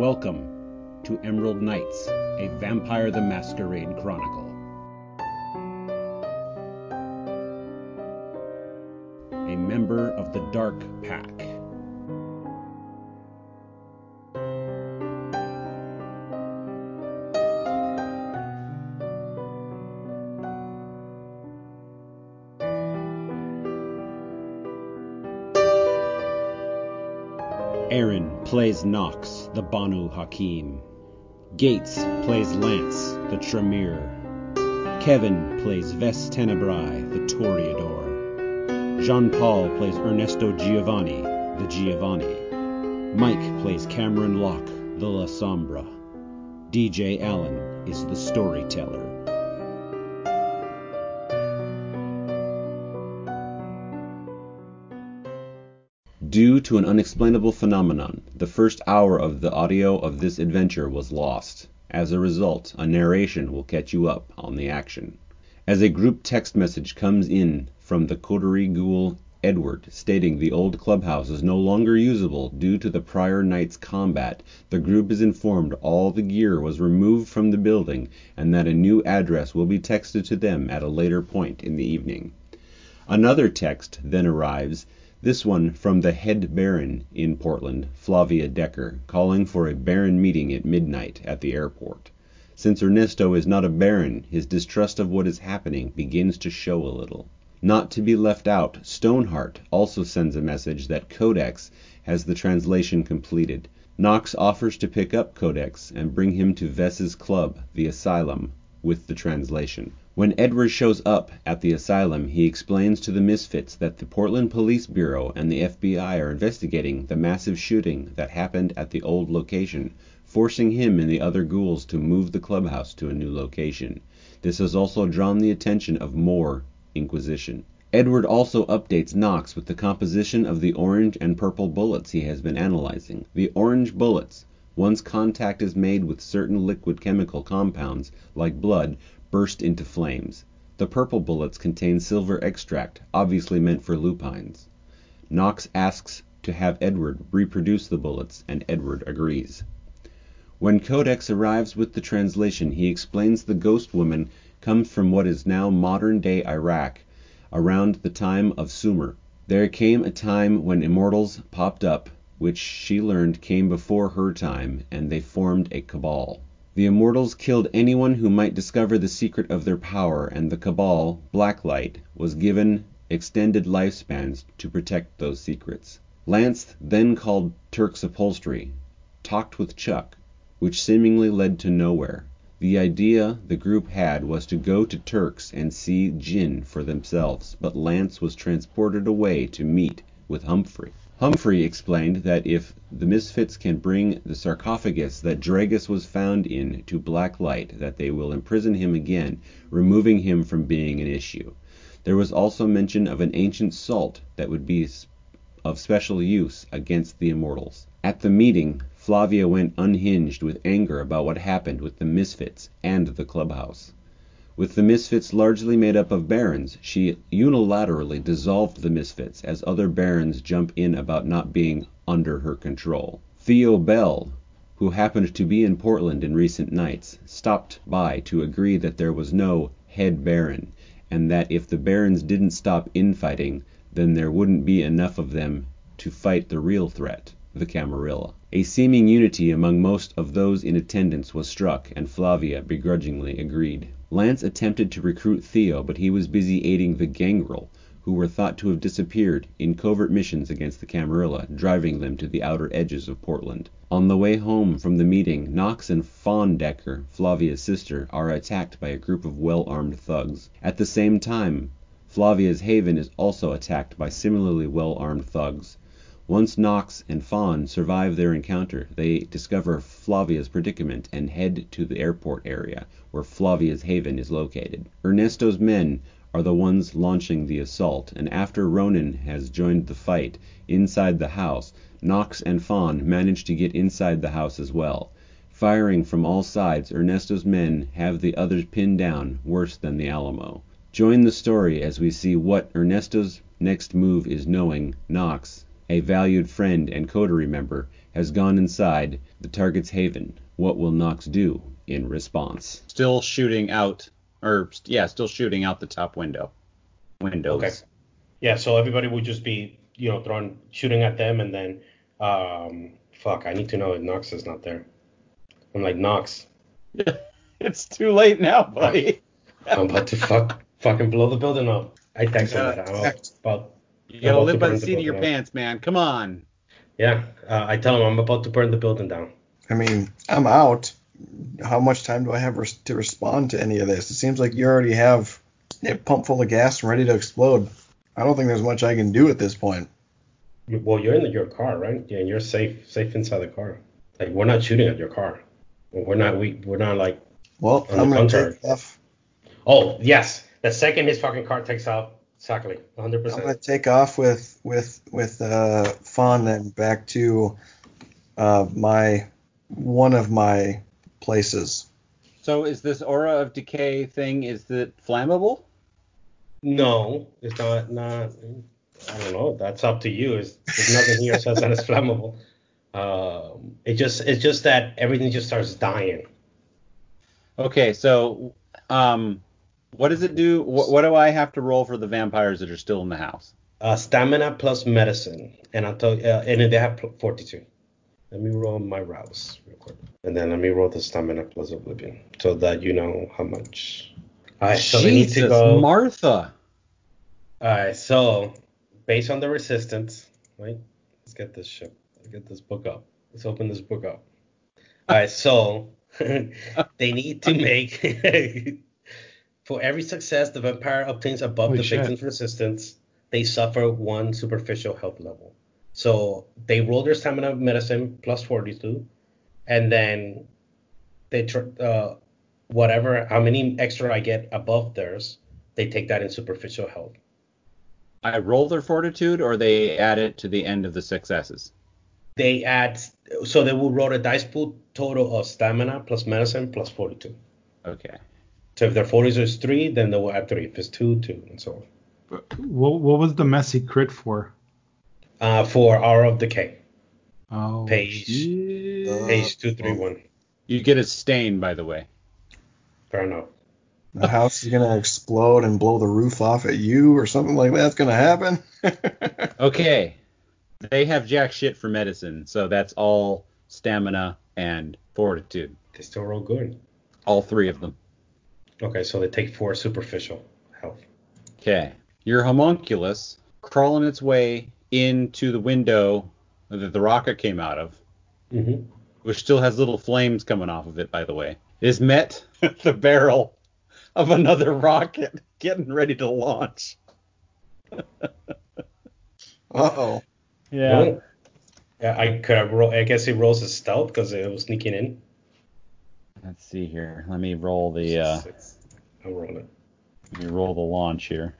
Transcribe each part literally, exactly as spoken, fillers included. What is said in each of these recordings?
Welcome to Emerald Nights, a Vampire the Masquerade Chronicle. A member of the Dark Pack. Plays Knox, the Banu Hakim. Gates plays Lance, the Tremere. Kevin plays Vess Tenebrae, the Toreador. Jean-Paul plays Ernesto Giovanni, the Giovanni. Mike plays Cameron Locke, the La Sombra. D J Allen is the storyteller. Due to an unexplainable phenomenon, the first hour of the audio of this adventure was lost. As a result, a narration will catch you up on the action. As a group text message comes in from the coterie ghoul Edward stating the old clubhouse is no longer usable due to the prior night's combat, the group is informed all the gear was removed from the building and that a new address will be texted to them at a later point in the evening. Another text then arrives, this one from the head baron in Portland, Flavia Decker, calling for a baron meeting at midnight at the airport. Since Ernesto is not a baron, his distrust of what is happening begins to show a little. Not to be left out, Stoneheart also sends a message that Codex has the translation completed. Knox offers to pick up Codex and bring him to Vess's club, the Asylum, with the translation. When Edward shows up at the asylum, he explains to the misfits that the Portland Police Bureau and the F B I are investigating the massive shooting that happened at the old location, forcing him and the other ghouls to move the clubhouse to a new location. This has also drawn the attention of more Inquisition. Edward also updates Knox with the composition of the orange and purple bullets he has been analyzing. The orange bullets, once contact is made with certain liquid chemical compounds, like blood, burst into flames. The purple bullets contain silver extract, obviously meant for lupines. Knox asks to have Edward reproduce the bullets, and Edward agrees. When Codex arrives with the translation, he explains the ghost woman comes from what is now modern-day Iraq, around the time of Sumer. There came a time when immortals popped up, which she learned came before her time, and they formed a cabal. The Immortals killed anyone who might discover the secret of their power, and the Cabal, Blacklight, was given extended lifespans to protect those secrets. Lance then called Turk's Upholstery, talked with Chuck, which seemingly led to nowhere. The idea the group had was to go to Turk's and see Jin for themselves, but Lance was transported away to meet with Humphrey. Humphrey explained that if the misfits can bring the sarcophagus that Dragus was found in to black light, that they will imprison him again, removing him from being an issue. There was also mention of an ancient salt that would be of special use against the immortals. At the meeting, Flavia went unhinged with anger about what happened with the misfits and the clubhouse. With the misfits largely made up of barons, she unilaterally dissolved the misfits as other barons jump in about not being under her control. Theo Bell, who happened to be in Portland in recent nights, stopped by to agree that there was no head baron, and that if the barons didn't stop infighting, then there wouldn't be enough of them to fight the real threat, the Camarilla. A seeming unity among most of those in attendance was struck, and Flavia begrudgingly agreed. Lance attempted to recruit Theo, but he was busy aiding the Gangrel, who were thought to have disappeared in covert missions against the Camarilla, driving them to the outer edges of Portland. On the way home from the meeting, Knox and Fawn Decker, Flavia's sister, are attacked by a group of well-armed thugs. At the same time, Flavia's haven is also attacked by similarly well-armed thugs. Once Knox and Fawn survive their encounter, they discover Flavia's predicament and head to the airport area, where Flavia's haven is located. Ernesto's men are the ones launching the assault, and after Ronan has joined the fight inside the house, Knox and Fawn manage to get inside the house as well. Firing from all sides, Ernesto's men have the others pinned down worse than the Alamo. Join the story as we see what Ernesto's next move is, knowing Knox a valued friend and coterie member, has gone inside the target's haven. What will Knox do in response? Still shooting out, or yeah, still shooting out the top window. Windows. Okay. Yeah, so everybody would just be, you know, throwing, shooting at them, and then, um, fuck, I need to know if Knox is not there. I'm like, Knox. It's too late now, buddy. I'm about to fuck, fucking blow the building up. I text him that. I'm about, you gotta live by the seat of your pants, man. Come on. Yeah, uh, I tell him I'm about to burn the building down. I mean, I'm out. How much time do I have res- to respond to any of this? It seems like you already have it pumped full of gas and ready to explode. I don't think there's much I can do at this point. Well, you're in the, your car, right? Yeah, and you're safe, safe inside the car. Like, we're not shooting at your car. We're not. We, we're not like. Well, I'm gonna take off. Oh yes, the second his fucking car takes off, exactly, one hundred percent. I'm gonna take off with with with uh, Fawn and back to uh, my one of my places. So is this aura of decay thing? Is it flammable? No, it's not. Not. I don't know. That's up to you. It's, there's nothing here says that it's flammable. Uh, it just it's just that everything just starts dying. Okay, so um, what does it do? What, what do I have to roll for the vampires that are still in the house? Uh, stamina plus medicine, and I'll tell you, uh, and they have fortitude. Let me roll my rouse real quick, and then let me roll the stamina plus oblivion, so that you know how much. All right, so Jesus, they need to go. Martha. All right, so based on the resistance, right? Let's get this shit. Let's get this book up. Let's open this book up. All right, so they need to make for every success the vampire obtains above Holy the shit. victim's resistance, they suffer one superficial health level. So they roll their stamina medicine plus forty-two, and then they tr- uh, whatever how many extra I get above theirs, they take that in superficial health. I roll their fortitude, or they add it to the end of the successes. They add, so they will roll a dice pool total of stamina plus medicine plus forty-two. Okay. So if their forty-two is three, then they will add three. If it's two, two, and so on. What, what was the messy crit for? Uh, for Hour of Decay. Oh. Page, page two thirty-one. You get a stain, by the way. Fair enough. The house is gonna explode and blow the roof off at you, or something like that's gonna happen. Okay. They have jack shit for medicine, so that's all stamina and fortitude. They still roll good. All three of them. Okay, so they take four superficial health. Okay. Your homunculus, crawling its way into the window that the rocket came out of, mm-hmm. which still has little flames coming off of it, by the way, is met with the barrel of another rocket getting ready to launch. Uh-oh. Yeah. Well, yeah, I could I roll. I guess he rolls his stealth because it was sneaking in. Let's see here. Let me roll the. Uh, I'll roll it. Let me roll the launch here.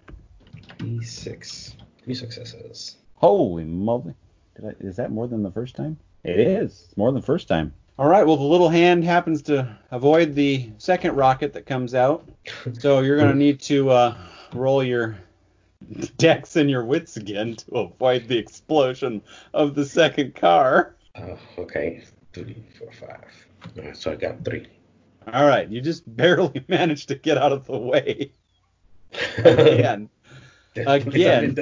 D six. Three successes. Holy moly! Did I, is that more than the first time? It is. It's more than the first time. All right. Well, the little hand happens to avoid the second rocket that comes out. So you're gonna need to uh, roll your Dex and your wits again to avoid the explosion of the second car. Uh, okay, three, four, five. All right, so I got three. All right, you just barely managed to get out of the way. Again, again,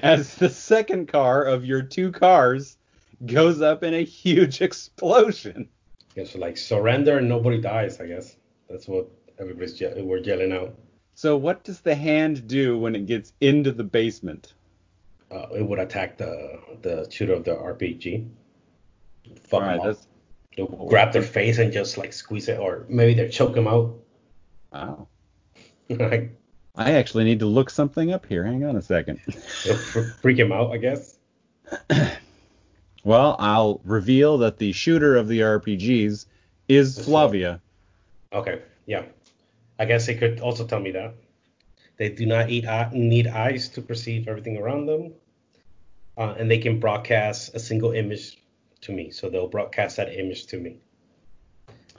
as the second car of your two cars goes up in a huge explosion. Yeah, so like surrender and nobody dies, I guess. That's what everybody's ye- we're yelling out. So what does the hand do when it gets into the basement? Uh, it would attack the the shooter of the R P G. Fuck right, them up. They'll grab their face and just like squeeze it, or maybe they'll choke them out. Wow. I actually need to look something up here. Hang on a second. Freak him out, I guess. Well, I'll reveal that the shooter of the R P Gs is Flavia. Okay, yeah. I guess they could also tell me that. They do not eat, uh, need eyes to perceive everything around them. Uh, and they can broadcast a single image to me. So they'll broadcast that image to me.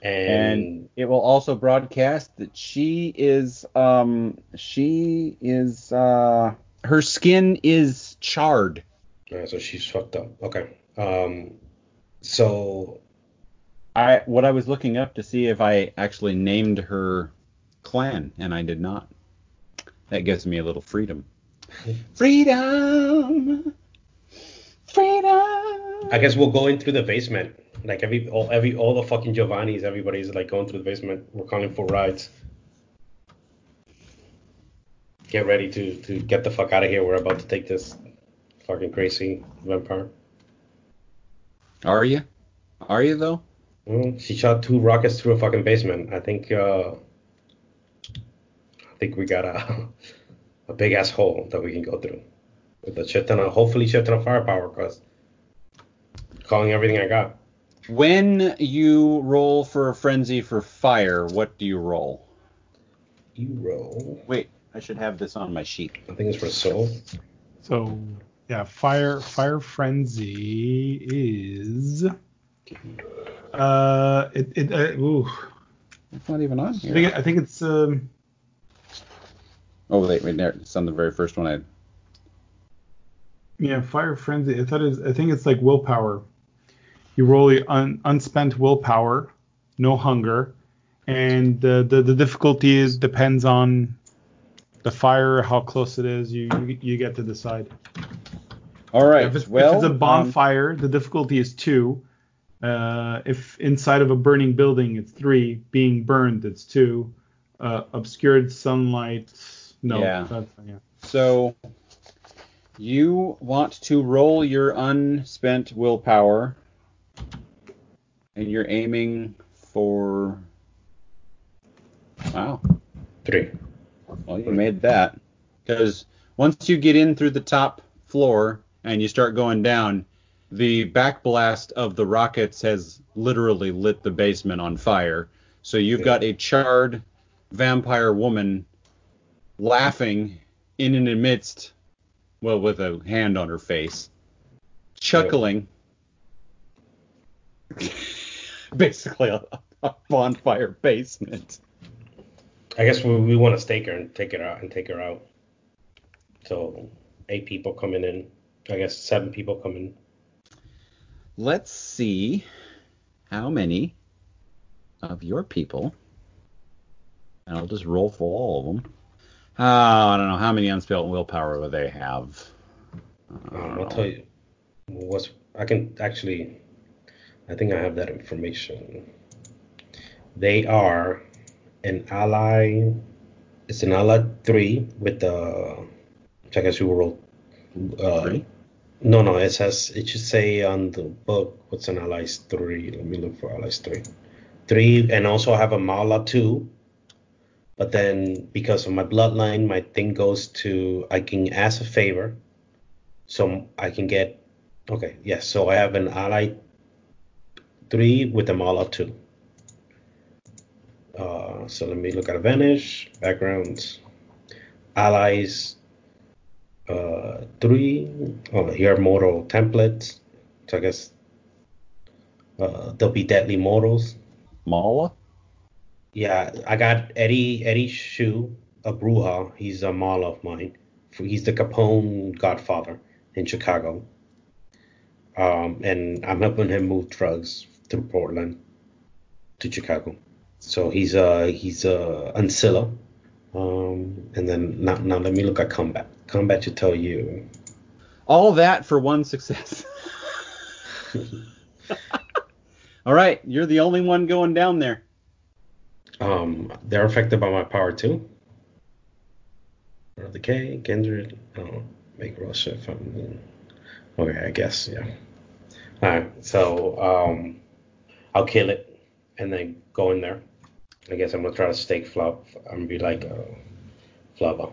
And, and it will also broadcast that she is, um, she is, uh, her skin is charred. All right, so she's fucked up. Okay. Um, so I what I was looking up to see if I actually named her clan, and I did not. That gives me a little freedom. Freedom. Freedom. I guess we'll go in through the basement. Like every all every all the fucking Giovannis, everybody's like going through the basement. We're calling for rides. Get ready to, to get the fuck out of here. We're about to take this fucking crazy vampire. Are you? Are you though? Well, she shot two rockets through a fucking basement. I think uh, I think we got a a big ass hole that we can go through with a shit ton of hopefully shit ton of firepower. Cause calling everything I got. When you roll for a frenzy for fire, what do you roll? You roll. Wait, I should have this on my sheet. I think it's for soul. So yeah, fire fire frenzy is uh it it uh, ooh. It's not even on here. I think, I think it's um. Oh wait, wait, there. It's on the very first one I. Yeah, fire frenzy. I thought it was, I think it's like willpower. You roll your un, unspent willpower, no hunger, and the, the, the difficulty is depends on the fire, how close it is. You you, you get to decide. All right. If it's, well, if it's a bonfire, um, the difficulty is two. Uh, if inside of a burning building, it's three. Being burned, it's two. Uh, obscured sunlight, no. Yeah. That's, yeah. So you want to roll your unspent willpower. And you're aiming for, wow, three. Well, you made that. Because once you get in through the top floor and you start going down, the backblast of the rockets has literally lit the basement on fire. So you've got a charred vampire woman laughing in and amidst, well, with a hand on her face, chuckling. Yeah. Basically a, a bonfire basement. I guess we, we want to stake her and take her out and take her out. So eight people coming in. I guess seven people coming. Let's see how many of your people. And I'll just roll for all of them. Oh, I don't know how many unspent willpower will they have. I um, I'll tell you. What's I can actually. I think I have that information. They are an ally. It's an ally three with the. Which I guess you roll. Uh, three? No, no. It says it should say on the book what's an ally three. Let me look for allies three. Three, and also I have a mala two. But then because of my bloodline, my thing goes to I can ask a favor, so I can get. Okay, yes. Yeah, so I have an ally. Three with them all up two. Uh, so let me look at advantage, backgrounds, allies, uh, three. Oh, here are mortal templates. So I guess uh, they'll be deadly mortals. Mala? Yeah, I got Eddie Eddie Shu of Bruja. He's a Mala of mine. He's the Capone Godfather in Chicago. Um, and I'm helping him move drugs through Portland to Chicago. So he's uh he's uh Ancilla. Um, and then now, now let me look at combat. Combat should tell you. All that for one success. All right, you're the only one going down there. Um, they're affected by my power too. The K, Kendrick, oh, make roll shift. Okay, I guess, yeah. All right, so um, I'll kill it and then go in there. I guess I'm going to try to stake Flava. I'm going to be like, uh, Flava,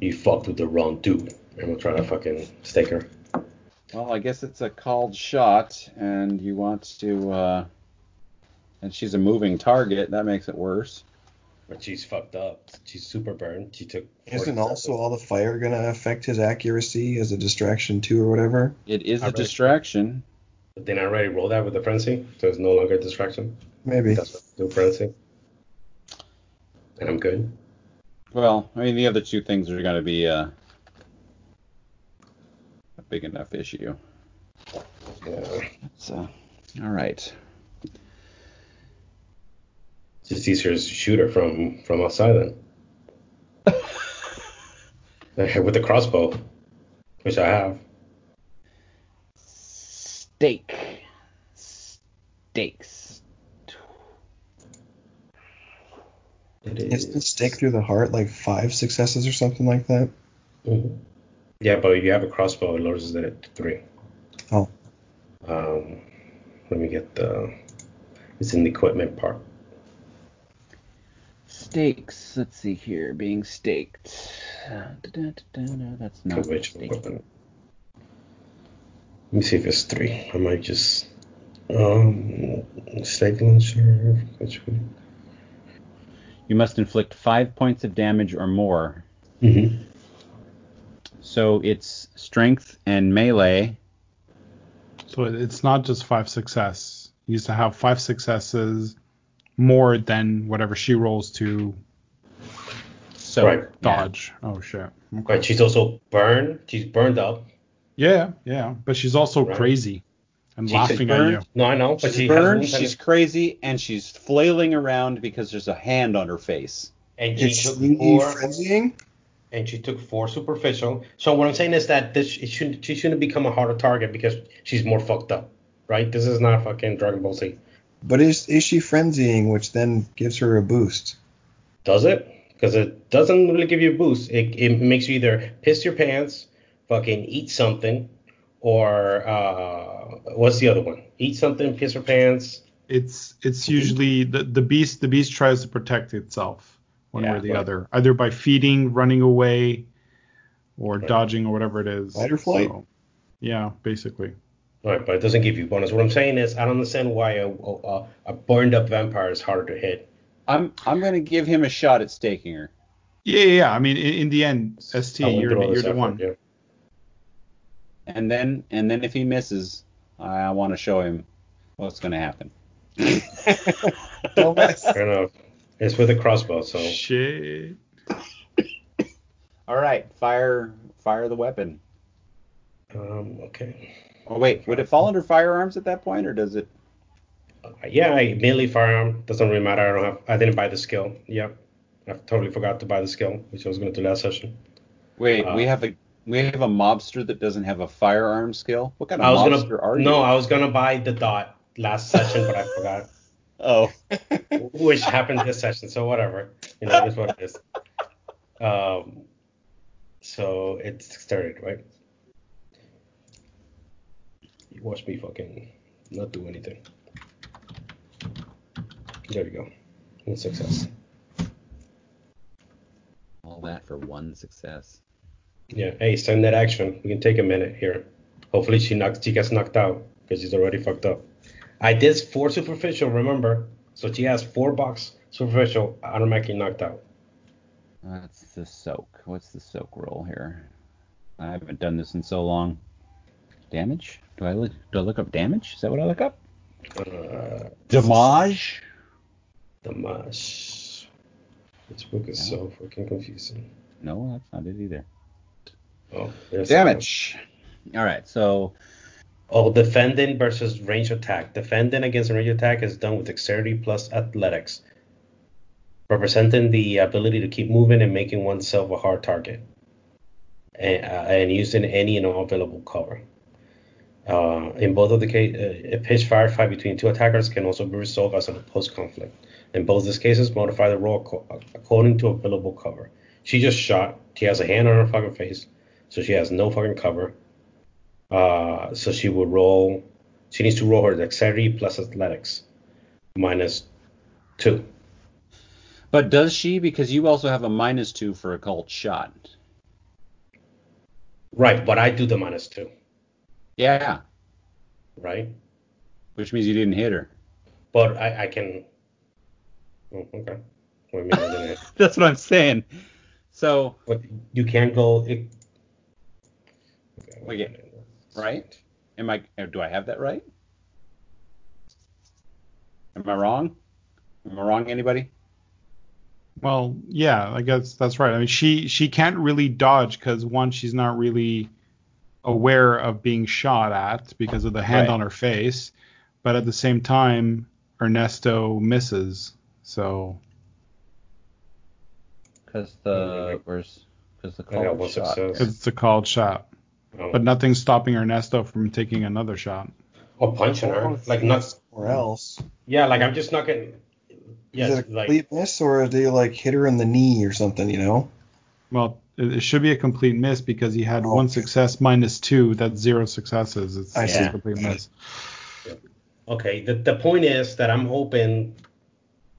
you fucked with the wrong dude. And we'll try to fucking stake her. Well, I guess it's a called shot, and you want to... Uh, and she's a moving target. That makes it worse. But she's fucked up. She's super burned. She took. Isn't also all the fire gonna affect his accuracy as a distraction too, or whatever? It is I a already, distraction. But then I already rolled that with the frenzy, so it's no longer a distraction. Maybe. That's what I do, frenzy. And I'm good. Well, I mean, the other two things are gonna be uh, big enough issue. Yeah. So, all right. It's just easier to shoot her from, from outside then. With the crossbow, which I have. Steak. Steaks. It is. It's stake through the heart, like five successes or something like that. Mm-hmm. Yeah, but if you have a crossbow, it lowers it at three. Oh. Um, let me get the. It's in the equipment part. Stakes. Let's see here. Being staked. Da, da, da, da, no, that's not. Which weapon? Let me see if it's three. I might just. Um, stake launcher. Which one? You must inflict five points of damage or more. Mm-hmm. So it's strength and melee. So it's not just five success. You used to have five successes more than whatever she rolls to so right. dodge. Yeah. Oh, shit. Okay. Right, she's also burned. She's burned up. Yeah, yeah. But she's also right. crazy and she's laughing at you. No, I know. She's but she burned, she's crazy, and she's flailing around because there's a hand on her face. And she she's frenzying. And she took four superficial. So what I'm saying is that this it shouldn't, she shouldn't become a harder target because she's more fucked up, right? This is not fucking Dragon Ball Z. But is is she frenzying, which then gives her a boost? Does it? Because it doesn't really give you a boost. It it makes you either piss your pants, fucking eat something, or uh, what's the other one? Eat something, piss your pants. It's it's usually the the beast the beast tries to protect itself. One yeah, way or the right. other, either by feeding, running away, or right. dodging, or whatever it is. Fight or flight. So, yeah, basically. Right, but it doesn't give you bonus. What I'm saying is, I don't understand why a, a, a burned up vampire is harder to hit. I'm I'm gonna give him a shot at staking her. Yeah, yeah. yeah. I mean, in, in the end, S T, you're the, you're the one. Yeah. And then and then if he misses, I want to show him what's gonna happen. Don't miss. Fair enough. It's with a crossbow, so. Shit. All right, fire, fire the weapon. Um. Okay. Oh wait, would it fall under firearms at that point, or does it? Uh, yeah, I mainly firearm. Doesn't really matter. I don't have. I didn't buy the skill. Yep. I totally forgot to buy the skill, which I was going to do last session. Wait, uh, we have a we have a mobster that doesn't have a firearm skill. What kind of mobster gonna, are you? No, I was going to buy the dot last session, but I forgot. Oh, which happened this session, so whatever. You know, that's what it is. Um, so it's started, right? You watch me fucking not do anything. There you go. One success. All that for one success. Yeah. Hey, send that action. We can take a minute here. Hopefully she knocks. She gets knocked out because she's already fucked up. I did four superficial, remember? So she has four bucks superficial, automatically knocked out. That's the soak. What's the soak roll here? I haven't done this in so long. Damage? Do I look? Do I look up damage? Is that what I look up? Uh, Damage. Damage. This book is yeah. so freaking confusing. No, that's not it either. Oh, damage. All right, so. Oh, defending versus range attack. Defending against a range attack is done with dexterity plus athletics, representing the ability to keep moving and making oneself a hard target, and, uh, and using any and all available cover. Uh, in both of the cases, a pitched firefight between two attackers can also be resolved as an opposed conflict. In both these cases, modify the roll co- according to available cover. She just shot. She has a hand on her fucking face, so she has no fucking cover. Uh, so she will roll. She needs to roll her dexterity plus athletics, minus two. But does she? Because you also have a minus two for a called shot. Right, but I do the minus two. Yeah. Right. Which means you didn't hit her. But I, I can. Oh, okay. What do you mean I didn't hit her? That's what I'm saying. So. But you can't go. It... Okay. Wait, yeah. Right? Am I? Do I have that right? Am I wrong? Am I wrong, anybody? Well, yeah, I guess that's right. I mean, she she can't really dodge because one, she's not really aware of being shot at because of the hand right. on her face, but at the same time Ernesto misses, so because the where's because the called know, shot it's a called shot, oh. but nothing's stopping Ernesto from taking another shot or punching or her like not or else yeah like I'm just not getting yes, is it a complete like, miss or do you like hit her in the knee or something, you know? Well, it should be a complete miss because he had oh, one success minus two. That's zero successes. It's I see. A complete miss. Okay. The the point is that I'm hoping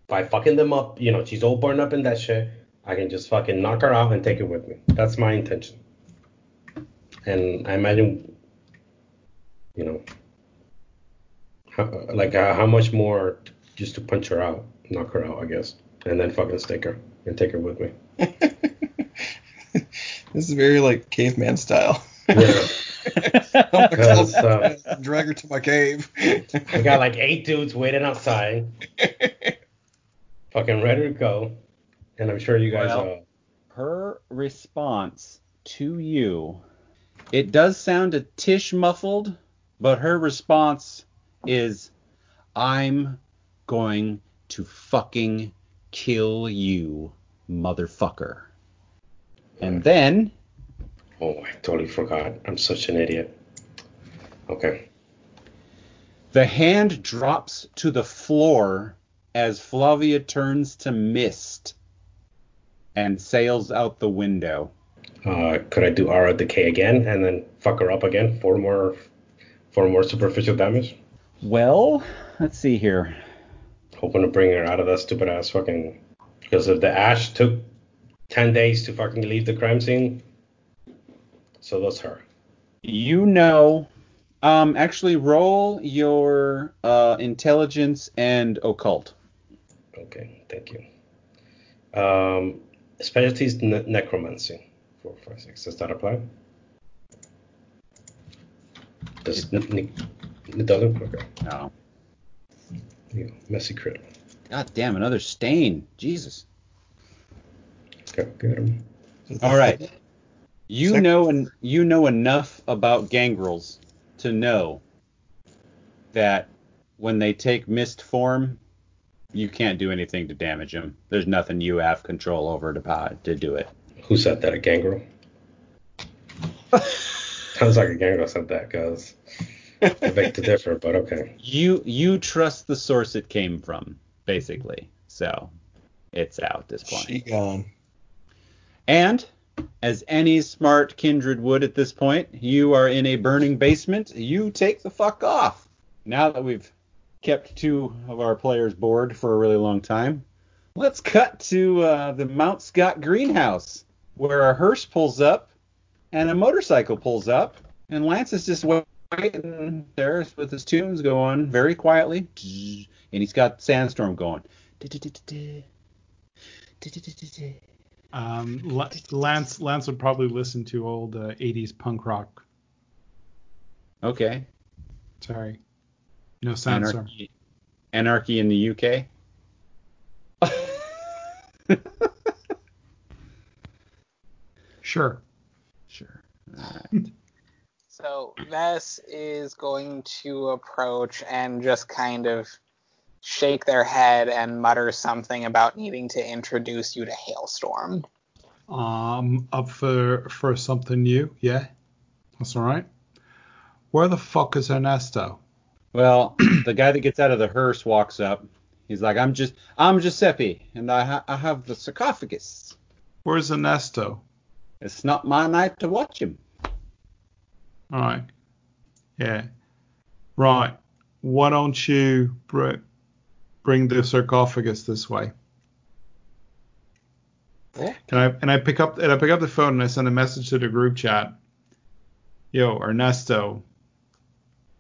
by fucking them up, you know, she's all burned up in that shit, I can just fucking knock her out and take it with me. That's my intention. And I imagine, you know, how, like uh, how much more just to punch her out, knock her out, I guess, and then fucking stick her and take her with me. This is very like caveman style. Yeah. I'm gonna uh, drag her to my cave. I got like eight dudes waiting outside, fucking ready to go, and I'm sure you guys. Well, uh, her response to you, it does sound a tish muffled, but her response is, "I'm going to fucking kill you, motherfucker." And then... Oh, I totally forgot. I'm such an idiot. Okay. The hand drops to the floor as Flavia turns to mist and sails out the window. Uh, could I do Aura Decay again and then fuck her up again for more, for more superficial damage? Well, let's see here. Hoping to bring her out of that stupid ass fucking... Because if the ash took... ten days to fucking leave the crime scene. So that's her. You know. Um, actually, roll your uh, intelligence and occult. Okay, thank you. Um, specialty is ne- necromancy. Four, five, six. Does that apply? Does it, ne- it doesn't? Okay. No. Yeah, messy crit. God damn, another stain. Jesus. All right. You know and you know enough about gangrels to know that when they take mist form, you can't do anything to damage them. There's nothing you have control over to to do it. Who said that? A gangrel? Sounds like a gangrel said that, guys. I beg to differ, but okay. You you trust the source it came from, basically. So it's out at this point. She gone. And, as any smart kindred would at this point, you are in a burning basement. You take the fuck off. Now that we've kept two of our players bored for a really long time, let's cut to uh, the Mount Scott greenhouse, where a hearse pulls up and a motorcycle pulls up, and Lance is just waiting there with his tunes going very quietly, and he's got Sandstorm going. Um, L- Lance Lance would probably listen to old uh, eighties punk rock. Okay. Sorry. No Sandstorm. Anarchy, anarchy in the U K? Sure. Sure. All right. So Vess is going to approach and just kind of shake their head and mutter something about needing to introduce you to Hailstorm. Um, up for for something new, yeah. That's all right. Where the fuck is Ernesto? Well, the guy that gets out of the hearse walks up. He's like, I'm just, I'm Giuseppe, and I, ha- I have the sarcophagus. Where's Ernesto? It's not my night to watch him. All right. Yeah. Right. Why don't you... Br- Bring the sarcophagus this way. Yeah. Can I and I pick up and I pick up the phone and I send a message to the group chat. Yo, Ernesto,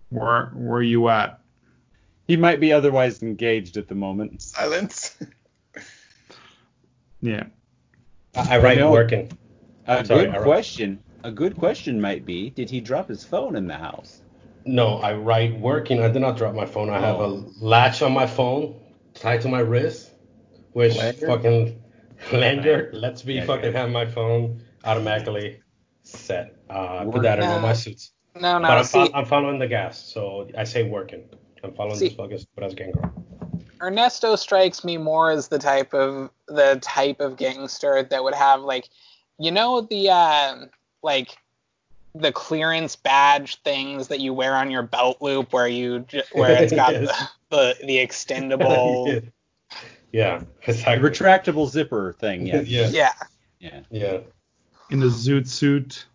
where where you at? He might be otherwise engaged at the moment. Silence. Yeah. I, I write you know, working. A Sorry, good question. A good question might be: did he drop his phone in the house? No, I write working. I did not drop my phone. I have a latch on my phone tied to my wrist, which lanyard? fucking lanyard lets me yeah, fucking yeah. have my phone automatically set. Uh, put that in all my suits. No, no. But I'm, see, fo- I'm following the gas, so I say working. I'm following see, this focus, but as Gangrel. Ernesto strikes me more as the type of the type of gangster that would have, like, you know, the uh, like the clearance badge things that you wear on your belt loop, where you where it's got yes. the, the the extendable. Yeah, exactly. Retractable zipper thing. Yeah. yeah. Yeah. Yeah. Yeah. In the zoot suit.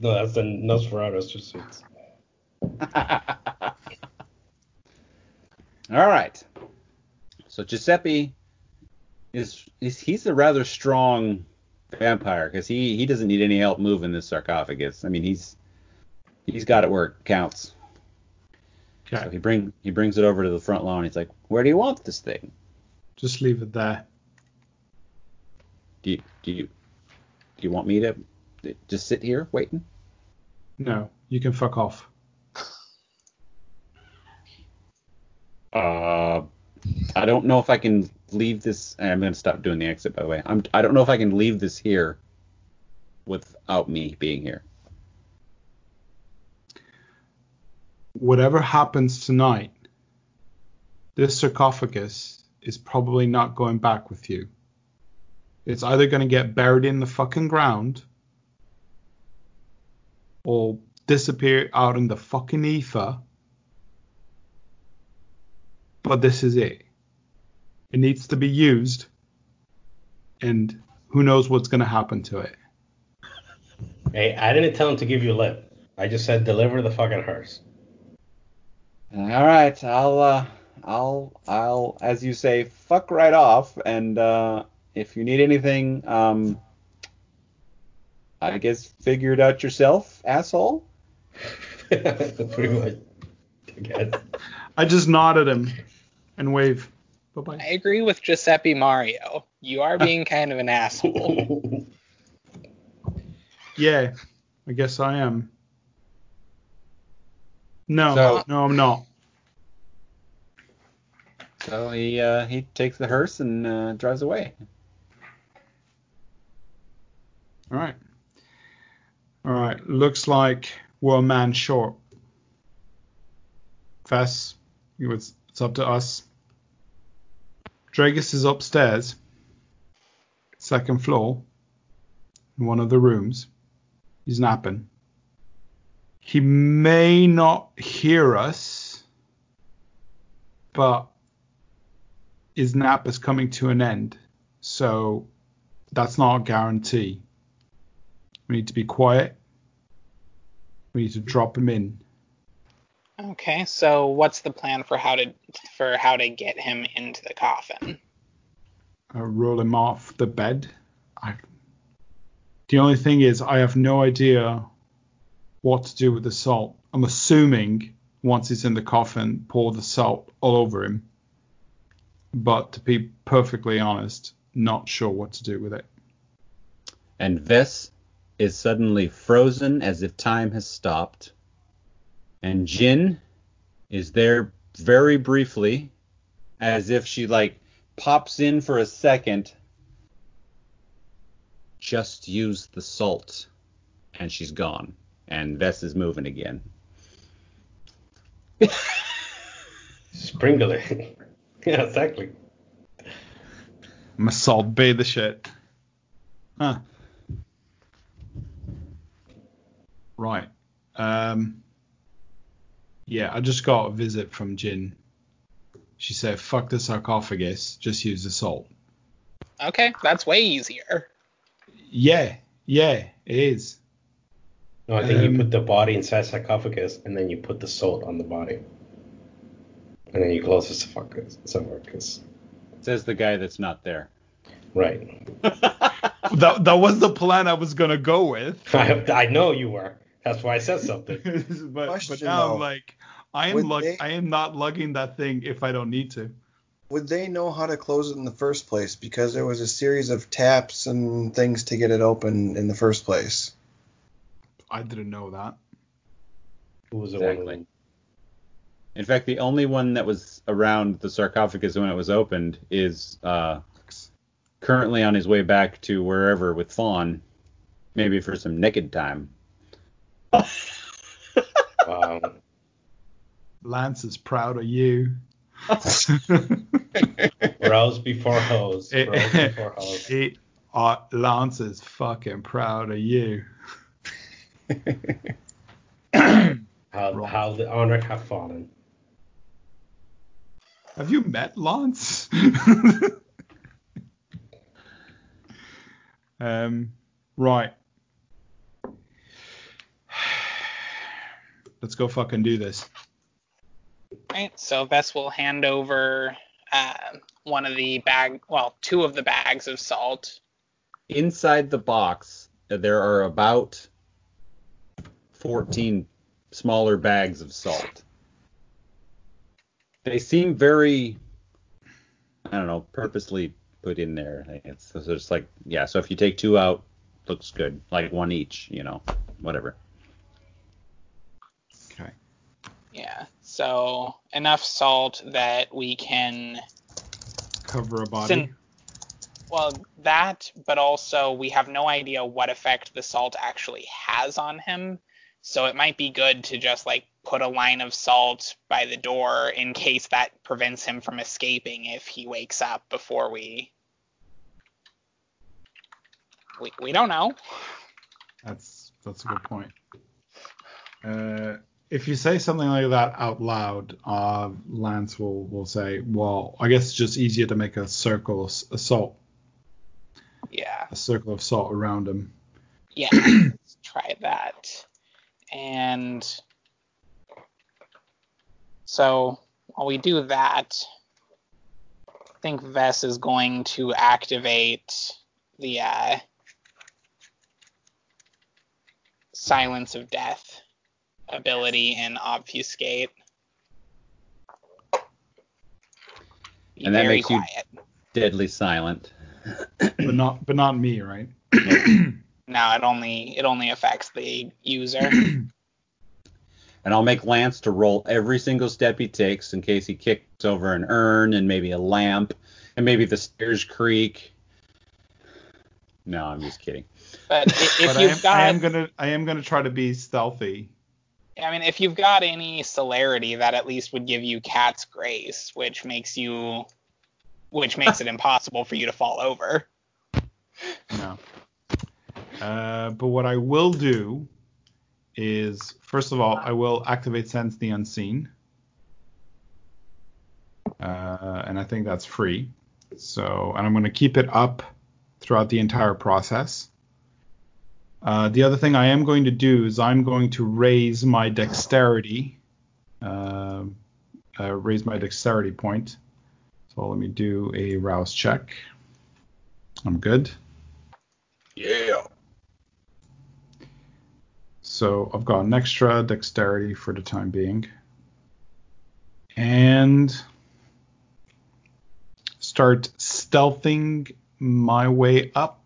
No, that's the Nosferatu's suits. All right. So Giuseppe is, is he's a rather strong vampire because he, he doesn't need any help moving this sarcophagus. I mean, he's he's got it where it counts. Okay. So he bring he brings it over to the front lawn. He's like, "Where do you want this thing?" Just leave it there. Do you do you do you want me to just sit here waiting? No, you can fuck off. Uh, I don't know if I can leave this. I'm gonna stop doing the exit. By the way, I'm I don't know if I can leave this here without me being here. Whatever happens tonight, this sarcophagus is probably not going back with you. It's either going to get buried in the fucking ground or disappear out in the fucking ether. But this is it. It needs to be used. And who knows what's going to happen to it. Hey, I didn't tell him to give you lip. I just said deliver the fucking hearse. All right, I'll, uh, I'll, I'll, as you say, fuck right off. And uh, if you need anything, um, I guess figure it out yourself, asshole. Pretty much. I, I just nod at him and wave. Bye-bye. I agree with Giuseppe Mario. You are being kind of an asshole. Yeah, I guess I am. No, so, no, I'm not. So he uh, he takes the hearse and uh, drives away. All right. All right. Looks like we're a man short. Vess, it's, it's up to us. Dragus is upstairs, second floor, in one of the rooms. He's napping. He may not hear us, but his nap is coming to an end, so that's not a guarantee. We need to be quiet. We need to drop him in. Okay, so what's the plan for how to for how to get him into the coffin? I roll him off the bed. I, the only thing is, I have no idea what to do with the salt. I'm assuming once he's in the coffin, pour the salt all over him. But to be perfectly honest, not sure what to do with it. And Vess is suddenly frozen as if time has stopped. And Jin is there very briefly as if she, like, pops in for a second. Just use the salt. And she's gone. And Vess is moving again. Sprinkle it. Yeah, exactly. I'm a salt bay the shit. Huh. Right. Um. Yeah, I just got a visit from Jin. She said, fuck the sarcophagus, just use the salt. Okay, that's way easier. Yeah, yeah, it is. No, I think um, you put the body inside sarcophagus, and then you put the salt on the body. And then you close the sarcophagus. Says the guy that's not there. Right. that that was the plan I was going to go with. I, I know you were. That's why I said something. but, Question, but now though, I'm like, I am, lug- they, I am not lugging that thing if I don't need to. Would they know how to close it in the first place? Because there was a series of taps and things to get it open in the first place. I didn't know that. Who was exactly. In fact, the only one that was around the sarcophagus when it was opened is uh, currently on his way back to wherever with Fawn, Maybe for some naked time. Wow. Lance is proud of you. Rouse before hose. Rouse before hose. It, uh, Lance is fucking proud of you. how, how the honor have fallen. Have you met Lance? um, right. Let's go fucking do this. Right, so Vess will hand over uh, one of the bag, well, two of the bags of salt. Inside the box, there are about fourteen smaller bags of salt. They seem very, I don't know, purposely put in there. It's, it's just like, yeah, so if you take two out, looks good. Like one each, you know, whatever. Okay. Yeah, so enough salt that we can... cover a body? Sin- well, that, but also we have no idea what effect the salt actually has on him. So it might be good to just, like, put a line of salt by the door in case that prevents him from escaping if he wakes up before we... We, we don't know. That's that's a good point. Uh, if you say something like that out loud, uh, Lance will, will say, well, I guess it's just easier to make a circle of a salt. Yeah. A circle of salt around him. Yeah, let's try that. And so while we do that, I think Vess is going to activate the uh, Silence of Death ability and obfuscate. Be and that makes quiet. You deadly silent. but not, but not me, right? No, it only it only affects the user. And I'll make Lance to roll every single step he takes in case he kicks over an urn and maybe a lamp and maybe the stairs creak. No, I'm just kidding. But if, if but you've I am, got, I am gonna I am gonna try to be stealthy. I mean, if you've got any celerity, that at least would give you cat's grace, which makes you, which makes it impossible for you to fall over. No. Uh, but what I will do is, first of all, I will activate Sense the Unseen. Uh, and I think that's free. So, and I'm going to keep it up throughout the entire process. Uh, the other thing I am going to do is I'm going to raise my dexterity. Uh, uh, raise my dexterity point. So let me do a rouse check. I'm good. Yeah. So I've got an extra dexterity for the time being. And start stealthing my way up.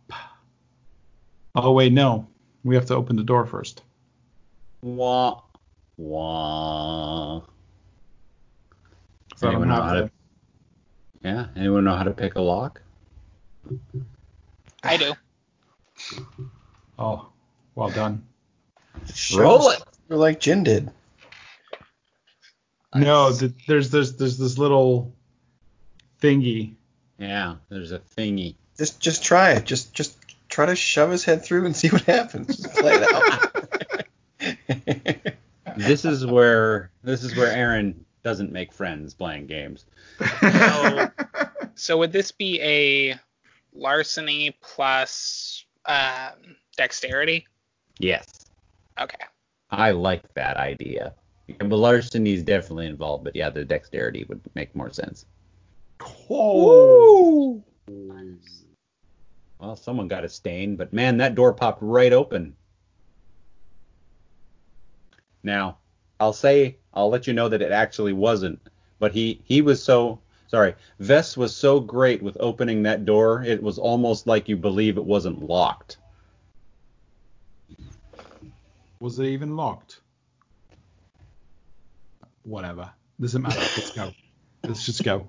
Oh, wait, no. We have to open the door first. Wah. Wah. So anyone know how to... to... Yeah, anyone know how to pick a lock? I do. Oh, well done. Roll it. Or like Jin did. No, th- there's there's there's this little thingy. Yeah, there's a thingy. Just just try it. Just just try to shove his head through and see what happens. Just play it out. This is where this is where Aaron doesn't make friends playing games. So, so would this be a larceny plus um, dexterity? Yes. Okay. I like that idea. But larceny is definitely involved, but yeah, the dexterity would make more sense. Cool. Nice. Well, someone got a stain, but man, that door popped right open. Now, I'll say, I'll let you know that it actually wasn't, but he, he was so... Sorry, Vess was so great with opening that door, it was almost like you believe it wasn't locked. Was it even locked? Whatever. Doesn't matter. Let's go. Let's just go.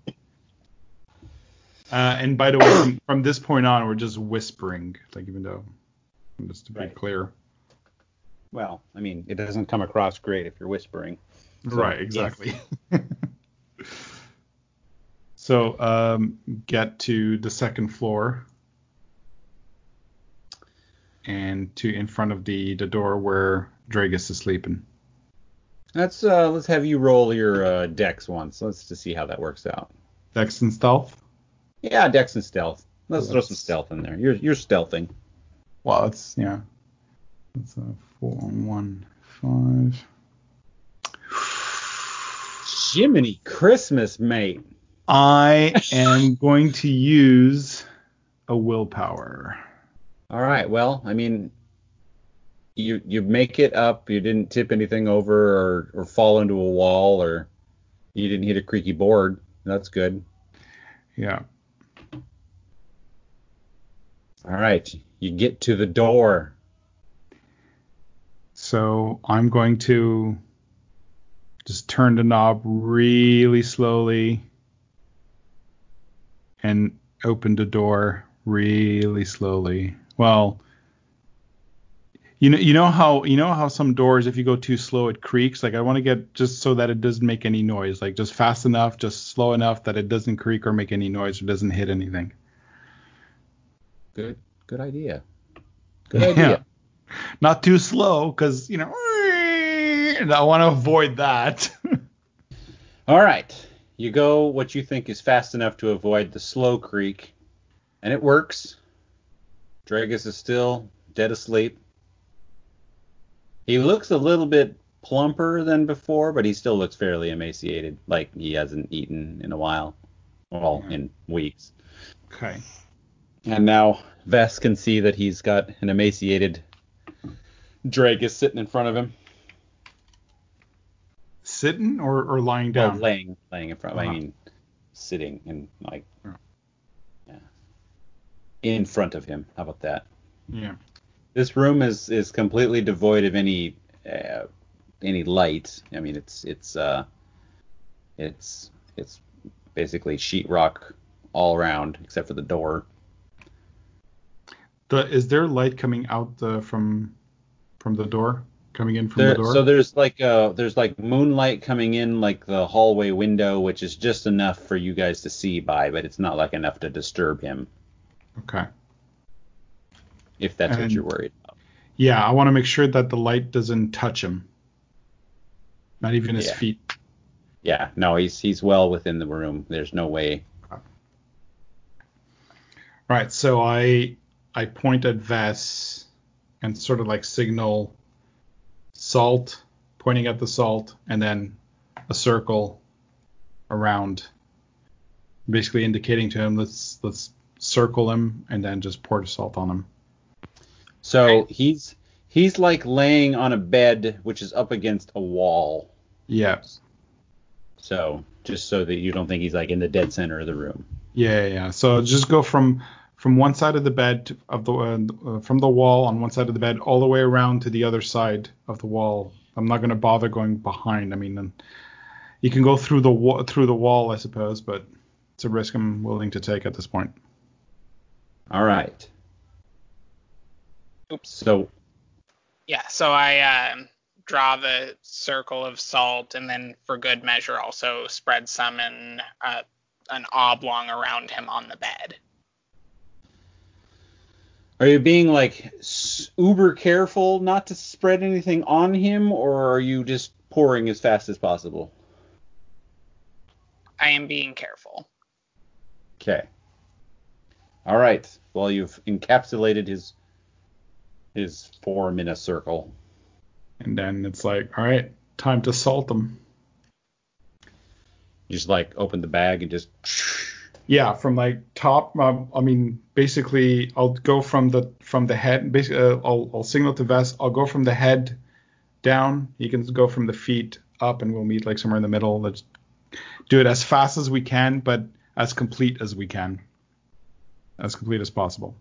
Uh, and by the way, from, from this point on, we're just whispering, like even though just to be right. clear. Well, I mean, it doesn't come across great if you're whispering. So, right, exactly. Yes. So um, get to the second floor and to in front of the, the door where Dragus is sleeping. Let's uh, let's have you roll your uh, dex once. Let's just see how that works out. Dex and stealth? Yeah, dex and stealth. Let's well, throw some stealth in there. You're you're stealthing. Well, it's yeah. It's a four on one five. Jiminy Christmas, mate. I am going to use a willpower. All right. Well, I mean, you you make it up. You didn't tip anything over or, or fall into a wall, or you didn't hit a creaky board. That's good. Yeah. All right. You get to the door. So I'm going to just turn the knob really slowly and open the door really slowly. Well, you know, you know how you know how some doors, if you go too slow, it creaks. Like I want to get just so that it doesn't make any noise. Like just fast enough, just slow enough that it doesn't creak or make any noise or doesn't hit anything. Good, good idea. Good yeah. idea. Not too slow, because you know, I want to avoid that. All right. You go what you think is fast enough to avoid the slow creak, and it works. Dragus is still dead asleep. He looks a little bit plumper than before, but he still looks fairly emaciated, like he hasn't eaten in a while. Well, yeah. in weeks. Okay. And now Vess can see that he's got an emaciated Dragus sitting in front of him. Sitting or, or lying down? Oh, laying, laying in front. Uh-huh. I mean, sitting and like, yeah, in front of him. How about that? Yeah. This room is, is completely devoid of any uh, any light. I mean, it's it's uh it's it's basically sheetrock all around except for the door. The is there light coming out the, from from the door? Coming in from there, the door? So there's like uh there's like moonlight coming in like the hallway window, which is just enough for you guys to see by, but it's not like enough to disturb him. Okay. If that's and, what you're worried about. Yeah, I want to make sure that the light doesn't touch him. Not even his yeah. feet. Yeah, no, he's he's well within the room. There's no way. All right, so I I point at Vess and sort of like signal salt, pointing at the salt, and then a circle around, basically indicating to him, let's let's circle him and then just pour the salt on him. So right. he's he's like laying on a bed which is up against a wall. Yes. So just so that you don't think he's like in the dead center of the room. Yeah, yeah. So just go from from one side of the bed to, of the uh, from the wall on one side of the bed all the way around to the other side of the wall. I'm not going to bother going behind. I mean, you can go through the wa- through the wall, I suppose, but it's a risk I'm willing to take at this point. All right. Oops. So, yeah, so I um, draw the circle of salt and then for good measure also spread some in uh, an oblong around him on the bed. Are you being like uber careful not to spread anything on him, or are you just pouring as fast as possible? I am being careful. Okay. All right. Well, you've encapsulated his... his form in a circle. And then it's like, all right, time to salt them. You just like open the bag and just... Yeah, from like top, um, I mean, basically I'll go from the from the head, basically uh, I'll, I'll signal to Vess, I'll go from the head down, you can go from the feet up, and we'll meet like somewhere in the middle. Let's do it as fast as we can, but as complete as we can. As complete as possible.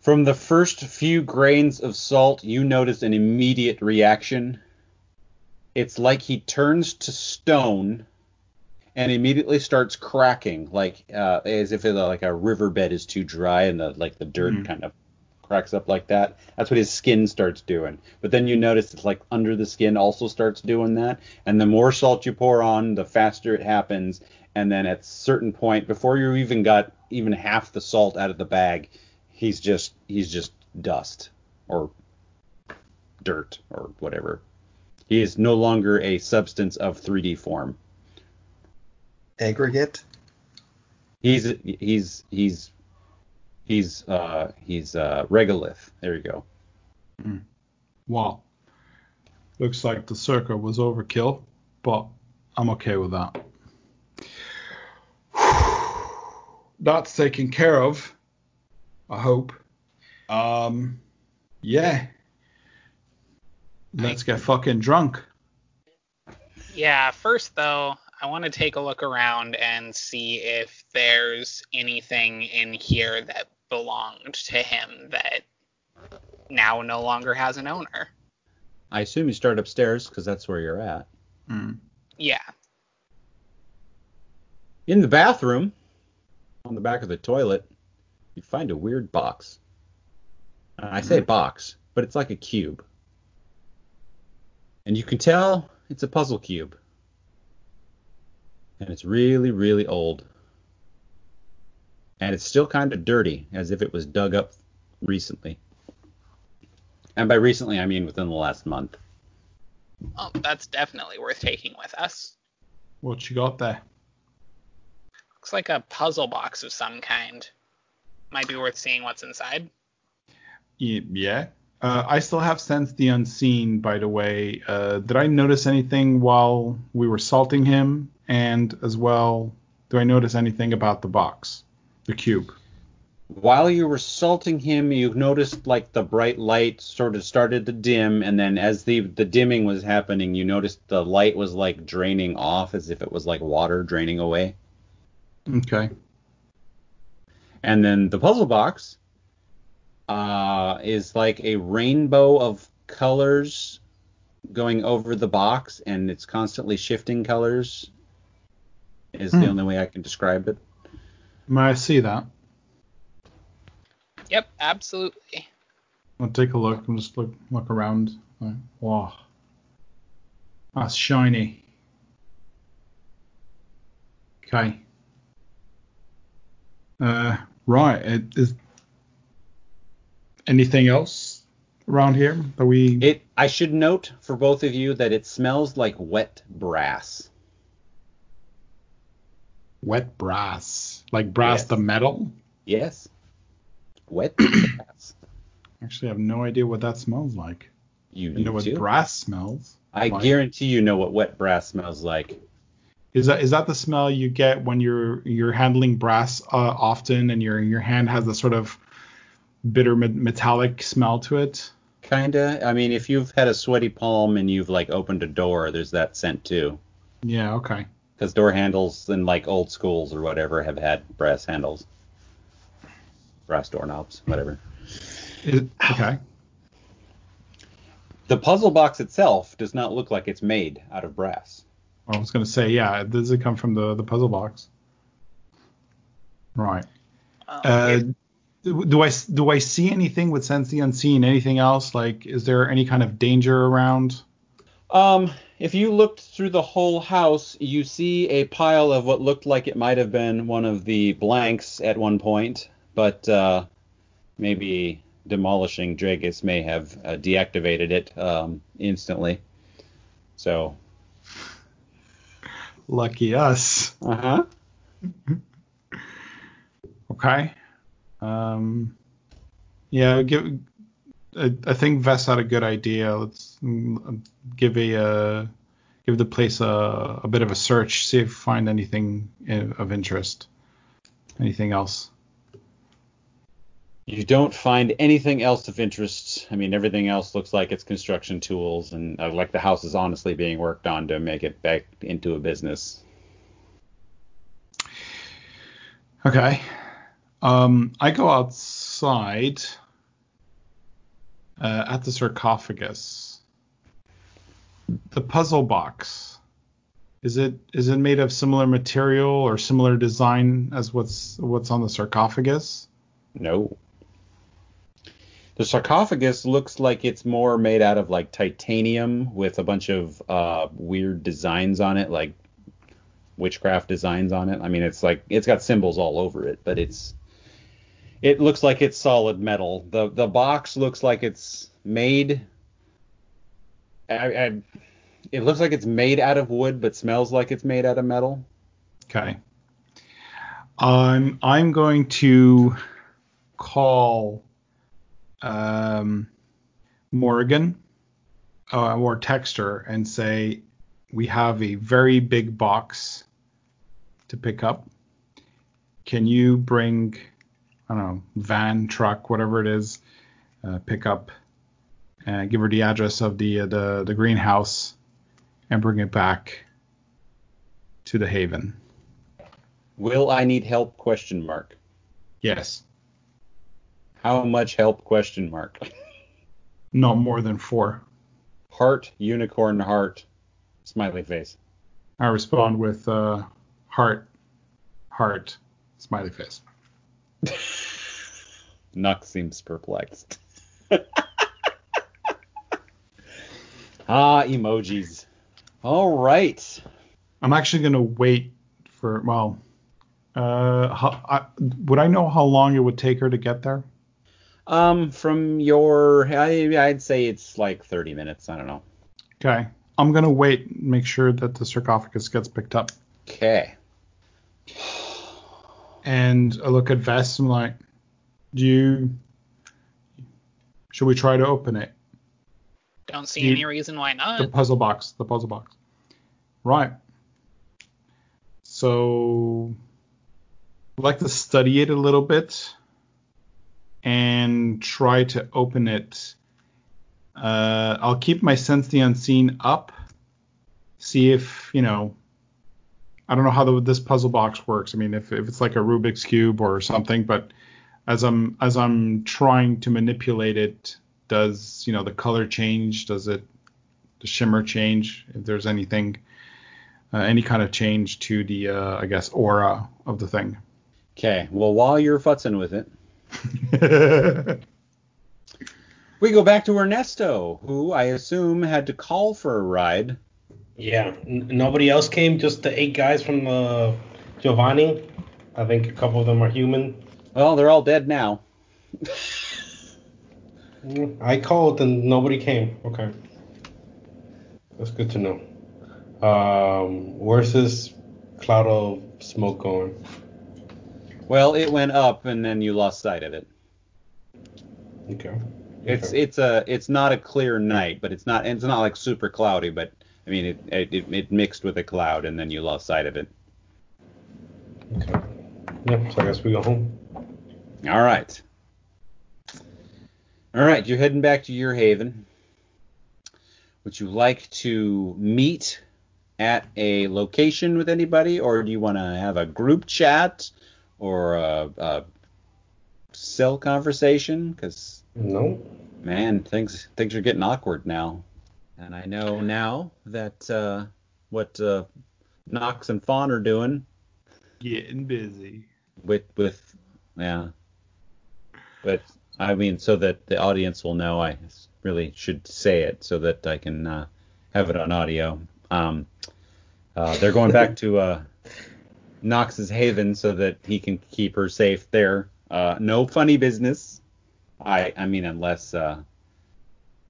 From the first few grains of salt, you notice an immediate reaction. It's like he turns to stone and immediately starts cracking, like uh, as if it, like a riverbed is too dry and the like the dirt mm. kind of cracks up like that, that's what his skin starts doing. But then you notice it's like under the skin also starts doing that. And the more salt you pour on, the faster it happens. And then at a certain point, before you even got even half the salt out of the bag, he's just he's just dust or dirt or whatever. He is no longer a substance of three D form. Aggregate? He's he's he's he's uh he's uh regolith. There you go. Mm. Wow. Looks like the circa was overkill, but I'm okay with that. That's taken care of, I hope. Um, yeah. Let's get fucking drunk. Yeah, first, though, I want to take a look around and see if there's anything in here that belonged to him that now no longer has an owner. I assume you start upstairs, because that's where you're at. Mm. Yeah. In the bathroom... on the back of the toilet, you find a weird box. I say box, but it's like a cube. And you can tell it's a puzzle cube. And it's really, really old. And it's still kind of dirty, as if it was dug up recently. And by recently, I mean within the last month. Oh, that's definitely worth taking with us. What you got there? Looks like a puzzle box of some kind. Might be worth seeing what's inside. Yeah. Uh, I still have Sense the Unseen, by the way. Uh, did I notice anything while we were salting him? And as well, do I notice anything about the box, the cube? While you were salting him, you noticed like the bright light sort of started to dim. And then as the, the dimming was happening, you noticed the light was like draining off as if it was like water draining away. Okay. And then the puzzle box uh, is like a rainbow of colors going over the box, and it's constantly shifting colors is mm. the only way I can describe it. May I see that? Yep, absolutely. I'll take a look. I'll just look, look around. Like, wow. That's shiny. Okay. Uh, right. It, is anything else around here? Are we? It. I should note for both of you that it smells like wet brass. Wet brass, like brass yes. The metal. Yes. Wet brass. Actually, I have no idea what that smells like. You, you know what too? Brass smells. I like. guarantee you know what wet brass smells like. Is that is that the smell you get when you're you're handling brass uh, often, and your your hand has a sort of bitter me- metallic smell to it? Kinda. I mean, if you've had a sweaty palm and you've like opened a door, there's that scent too. Yeah. Okay. Because door handles in like old schools or whatever have had brass handles, brass doorknobs, whatever. It, okay. The puzzle box itself does not look like it's made out of brass. I was going to say, yeah, does it come from the, the puzzle box? Right. Um, uh, do, do I do I see anything with Sense the Unseen? Anything else? Like, is there any kind of danger around? Um, if you looked through the whole house, you see a pile of what looked like it might have been one of the blanks at one point, but uh, maybe demolishing Dragus may have uh, deactivated it um, instantly. So... Lucky us. Uh-huh. Okay. Um, yeah, give, I, I think Vess had a good idea. Let's give a uh, give the place a, a bit of a search, see if we find anything of interest. Anything else? You don't find anything else of interest. I mean, everything else looks like it's construction tools, and uh, like the house is honestly being worked on to make it back into a business. Okay. Um, I go outside uh, at the sarcophagus. The puzzle box. Is it is it made of similar material or similar design as what's what's on the sarcophagus? No. The sarcophagus looks like it's more made out of like titanium with a bunch of uh, weird designs on it, like witchcraft designs on it. I mean, it's like it's got symbols all over it, but it's it looks like it's solid metal. The the box looks like it's made. I, I, it looks like it's made out of wood, but smells like it's made out of metal. Okay. Um, I'm going to call um, Morgan uh, or text her and say, we have a very big box to pick up. Can you bring, I don't know, van, truck, whatever it is, uh, pick up and give her the address of the, uh, the, the greenhouse and bring it back to the Haven. Will I need help? Question mark. Yes. How much help? Question mark. Not more than four. Heart, unicorn, heart, smiley face. I respond with uh, heart, heart, smiley face. Knox seems perplexed. Ah, emojis. All right. I'm actually going to wait for, well... Uh, how, I, would I know how long it would take her to get there? Um, from your, I, I'd say it's like thirty minutes. I don't know. Okay. I'm going to wait and make sure that the sarcophagus gets picked up. Okay. And I look at Vess and I'm like, do you, should we try to open it? Don't see the, any reason why not. The puzzle box, the puzzle box. Right. So... I'd like to study it a little bit and try to open it. Uh, I'll keep my sense the unseen up. See if, you know, I don't know how the, this puzzle box works. I mean, if, if it's like a Rubik's Cube or something, but as I'm as I'm trying to manipulate it, does, you know, the color change? Does it, the shimmer change? If there's anything, uh, any kind of change to the, uh, I guess, aura of the thing. Okay, well, while you're futzing with it, we go back to Ernesto, who I assume had to call for a ride. Yeah, n- nobody else came, just the eight guys from uh, Giovanni. I think a couple of them are human. Well, they're all dead now. I called and nobody came. Okay. That's good to know. Um, where's this cloud of smoke going? Well, it went up, and then you lost sight of it. Okay. okay. It's it's a it's not a clear night, but it's not it's not like super cloudy. But I mean, it it it mixed with a cloud, and then you lost sight of it. Okay. Yep. So I guess we go home. All right. All right. You're heading back to your haven. Would you like to meet at a location with anybody, or do you want to have a group chat? Or a, a cell conversation, because no, man, things things are getting awkward now. And I know now that uh, what uh, Knox and Fawn are doing, getting busy with with yeah. But I mean, so that the audience will know, I really should say it so that I can uh, have it on audio. Um, uh, they're going back to. Uh, Knox's haven so that he can keep her safe there. Uh, no funny business. I I mean, unless uh,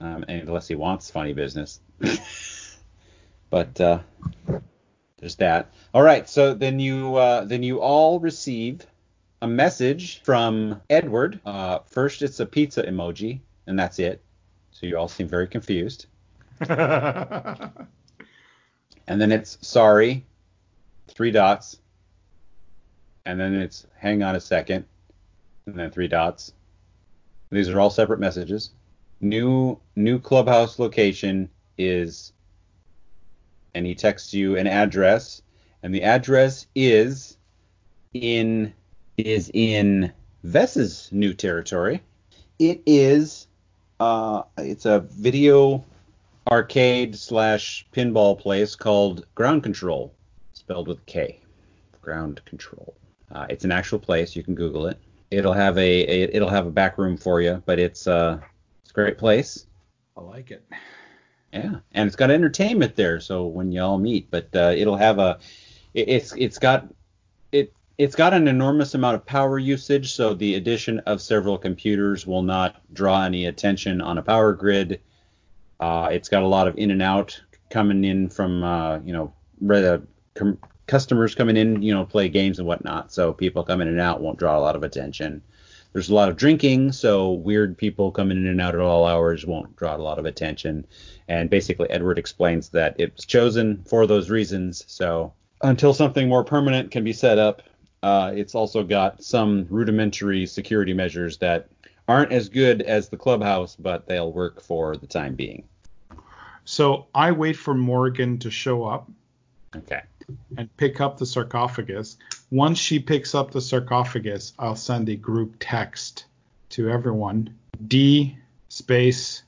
um, unless he wants funny business. But uh, there's that. All right. So then you uh, then you all receive a message from Edward. Uh, first, it's a pizza emoji, and that's it. So you all seem very confused. And then it's sorry, three dots. And then it's, hang on a second, and then three dots. These are all separate messages. New new clubhouse location is, and he texts you an address, and the address is in is in Vess's new territory. It is, uh, it's a video arcade slash pinball place called Ground Control, spelled with K, Ground Control. Uh, it's an actual place. You can Google it. it'll have a, a it'll have a back room for you, but it's uh it's a great place. I like it. Yeah, and it's got entertainment there, so when y'all meet, but uh, it'll have a it, it's it's got it it's got an enormous amount of power usage, so the addition of several computers will not draw any attention on a power grid. Uh, it's got a lot of in and out coming in from uh, you know re- com- customers coming in, you know, play games and whatnot, so people coming in and out won't draw a lot of attention. There's a lot of drinking, so weird people coming in and out at all hours won't draw a lot of attention. And basically, Edward explains that it was chosen for those reasons. So until something more permanent can be set up, uh, it's also got some rudimentary security measures that aren't as good as the clubhouse, but they'll work for the time being. So I wait for Morgan to show up. Okay. And pick up the sarcophagus. Once she picks up the sarcophagus, I'll send a group text to everyone. D space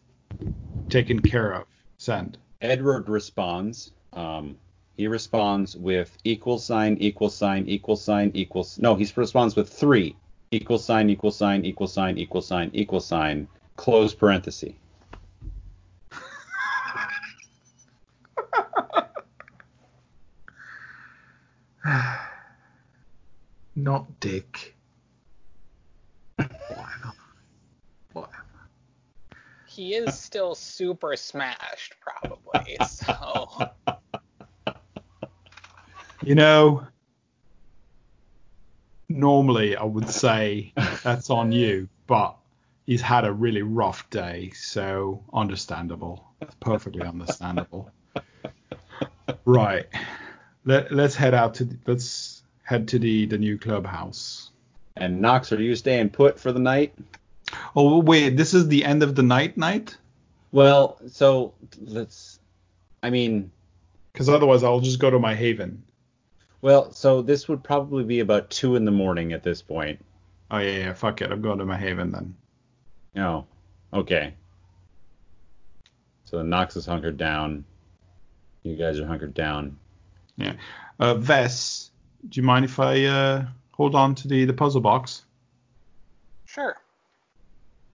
taken care of. Send. Edward responds. Um, he responds with equal sign, equal sign, equal sign, equal. No, he responds with three. Equal sign, equal sign, equal sign, equal sign, equal sign. Close parenthesis. Not dick. Whatever. Whatever. He is still super smashed, probably. So. You know, normally I would say that's on you, but he's had a really rough day, so understandable. That's perfectly understandable. Right. Let, let's head out to let's. Head to the, the new clubhouse. And Knox, are you staying put for the night? Oh, wait, this is the end of the night night? Well, so let's, I mean. Because otherwise I'll just go to my haven. Well, so this would probably be about two in the morning at this point. Oh, yeah, yeah, fuck it. I'm going to my haven then. No. Oh, okay. So Knox is hunkered down. You guys are hunkered down. Yeah. Uh, Vess. Do you mind if I uh, hold on to the, the puzzle box? Sure.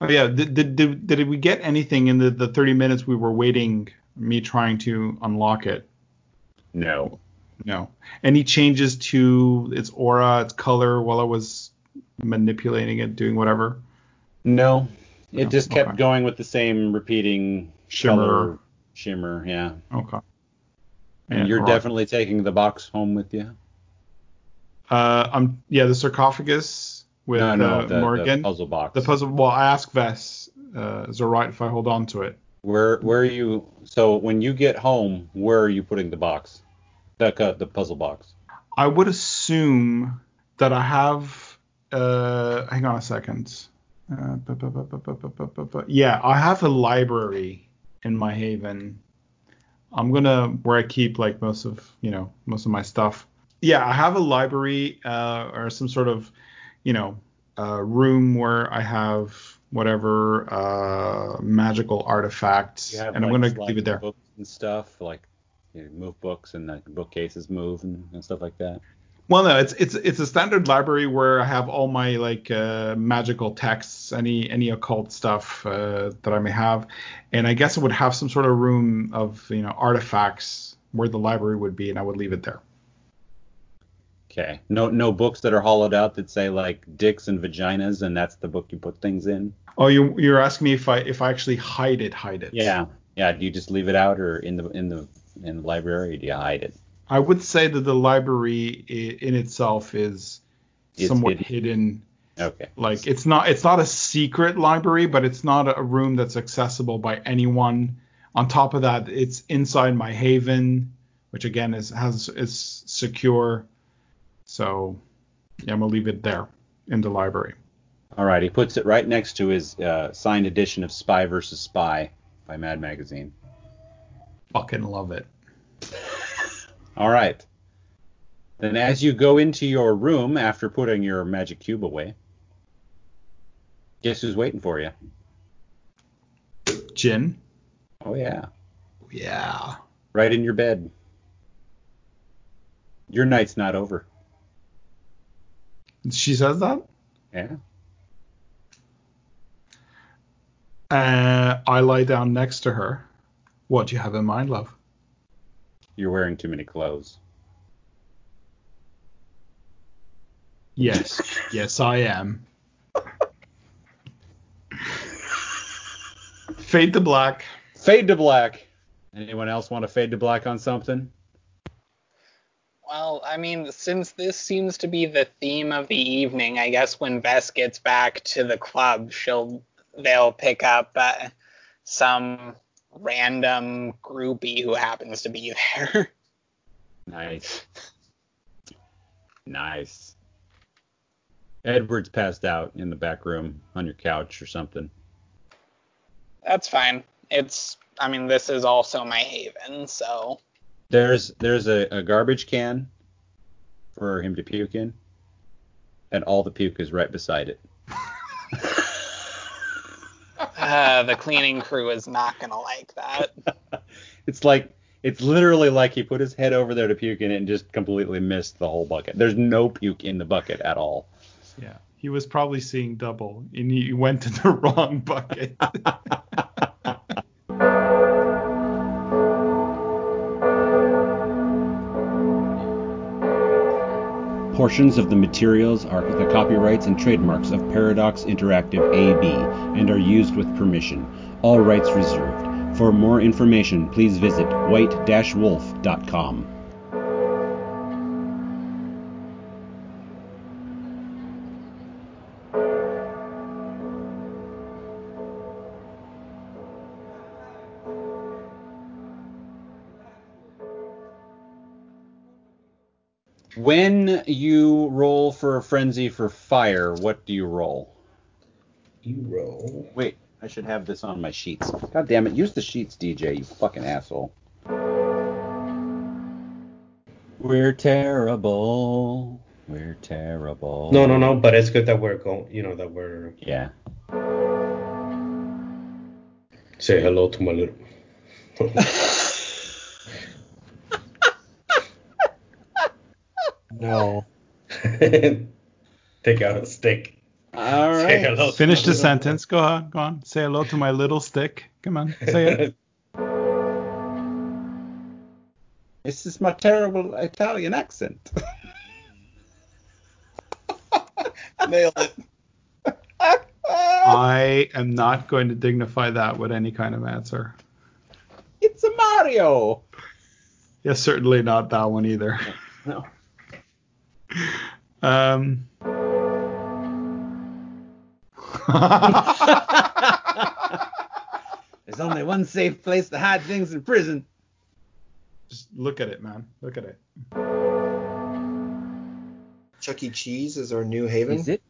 Oh, yeah. Did, did, did, did we get anything in the, the thirty minutes we were waiting, me trying to unlock it? No. No. Any changes to its aura, its color while I was manipulating it, doing whatever? No. It no? just kept okay. going with the same repeating shimmer. Color. Shimmer, yeah. Okay. And, and you're right. Definitely taking the box home with you? Uh, I'm yeah the sarcophagus with no, no, uh, the, Morgan the puzzle box the puzzle. Well, I ask Vess, uh, is it right if I hold on to it? Where where are you? So when you get home, where are you putting the box? The uh, the puzzle box. I would assume that I have. Uh, hang on a second. Uh, bu- bu- bu- bu- bu- bu- bu- bu- bu- yeah, I have a library in my haven. I'm gonna where I keep like most of you know most of my stuff. Yeah, I have a library uh, or some sort of, you know, uh, room where I have whatever uh, magical artifacts, and like, I'm going to leave it there. Books and stuff, like you know, move books and like bookcases move and, and stuff like that. Well, no, it's it's it's a standard library where I have all my like uh, magical texts, any any occult stuff uh, that I may have, and I guess I would have some sort of room of you know artifacts where the library would be, and I would leave it there. Okay. No, no books that are hollowed out that say like dicks and vaginas, and that's the book you put things in. Oh, you you're asking me if I if I actually hide it, hide it. Yeah, yeah. Do you just leave it out, or in the in the in the library, or do you hide it? I would say that the library I- in itself is it's somewhat hidden. hidden. Okay. Like it's not it's not a secret library, but it's not a room that's accessible by anyone. On top of that, it's inside my haven, which again is has is secure. So, yeah, I'm going to leave it there in the library. All right. He puts it right next to his uh, signed edition of Spy versus Spy by Mad Magazine. Fucking love it. All right. Then as you go into your room after putting your magic cube away, guess who's waiting for you? Jin. Oh, yeah. Yeah. Right in your bed. Your night's not over. She says that? Yeah. Uh, I lie down next to her. What do you have in mind, love? You're wearing too many clothes. Yes. Yes, I am. Fade to black. Fade to black. Anyone else want to fade to black on something? Well, I mean, since this seems to be the theme of the evening, I guess when Vess gets back to the club, she'll they'll pick up uh, some random groupie who happens to be there. Nice. Nice. Edward's passed out in the back room on your couch or something. That's fine. It's, I mean, this is also my haven, so. There's there's a, a garbage can for him to puke in, and all the puke is right beside it. uh, the cleaning crew is not going to like that. It's like, it's literally like he put his head over there to puke in it and just completely missed the whole bucket. There's no puke in the bucket at all. Yeah, he was probably seeing double, and he went to the wrong bucket. Portions of the materials are the copyrights and trademarks of Paradox Interactive A B and are used with permission. All rights reserved. For more information, please visit white dash wolf dot com. When you roll for a frenzy for fire, what do you roll? You roll. Wait, I should have this on my sheets. God damn it, use the sheets, D J, you fucking asshole. We're terrible. We're terrible. No, no, no, but it's good that we're going, you know, that we're... Yeah. Say hello to my little... No. Take out a stick. All right. Finish the sentence. Go on. Go on. Say hello to my little stick. Come on. Say it. This is my terrible Italian accent. Nailed it. I am not going to dignify that with any kind of answer. It's a Mario. Yes, certainly not that one either. No. Um. There's only one safe place to hide things in prison. Just look at it, man. Look at it. Chuck E. Cheese is our new haven. Is it?